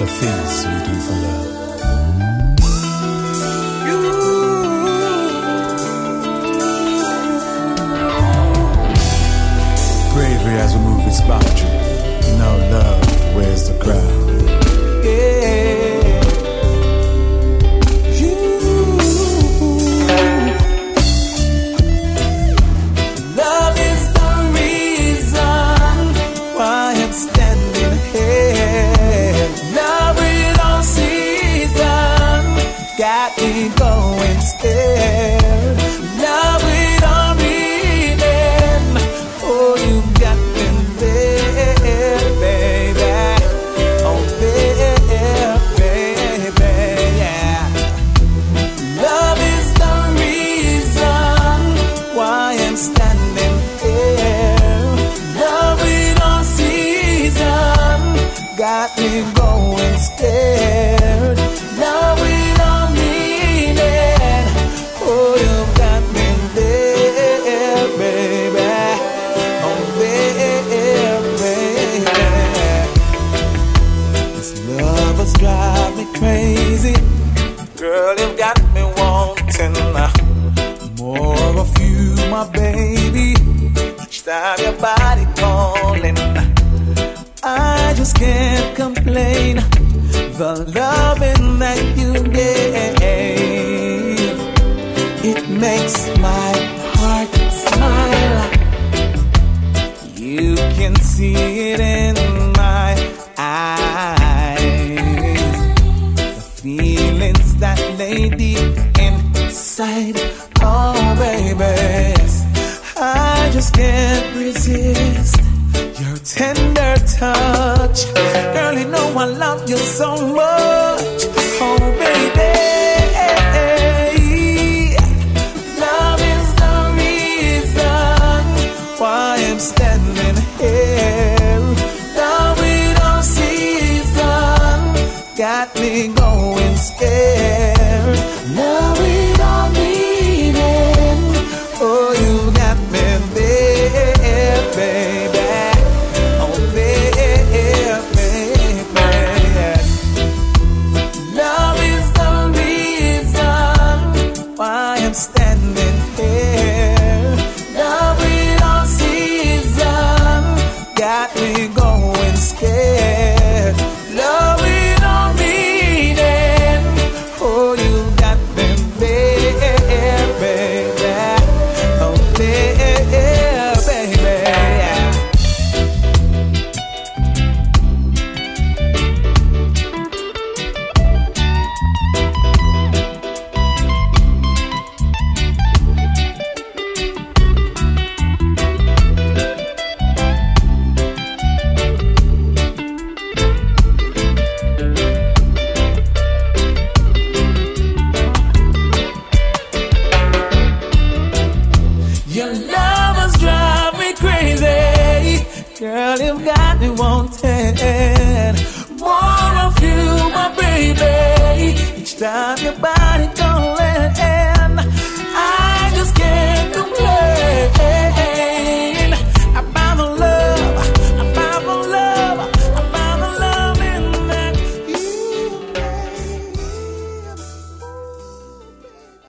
the face looking for love. Bravery has removed its boundary. Now love wears the crown. More of you, my baby. Each time your body don't let air.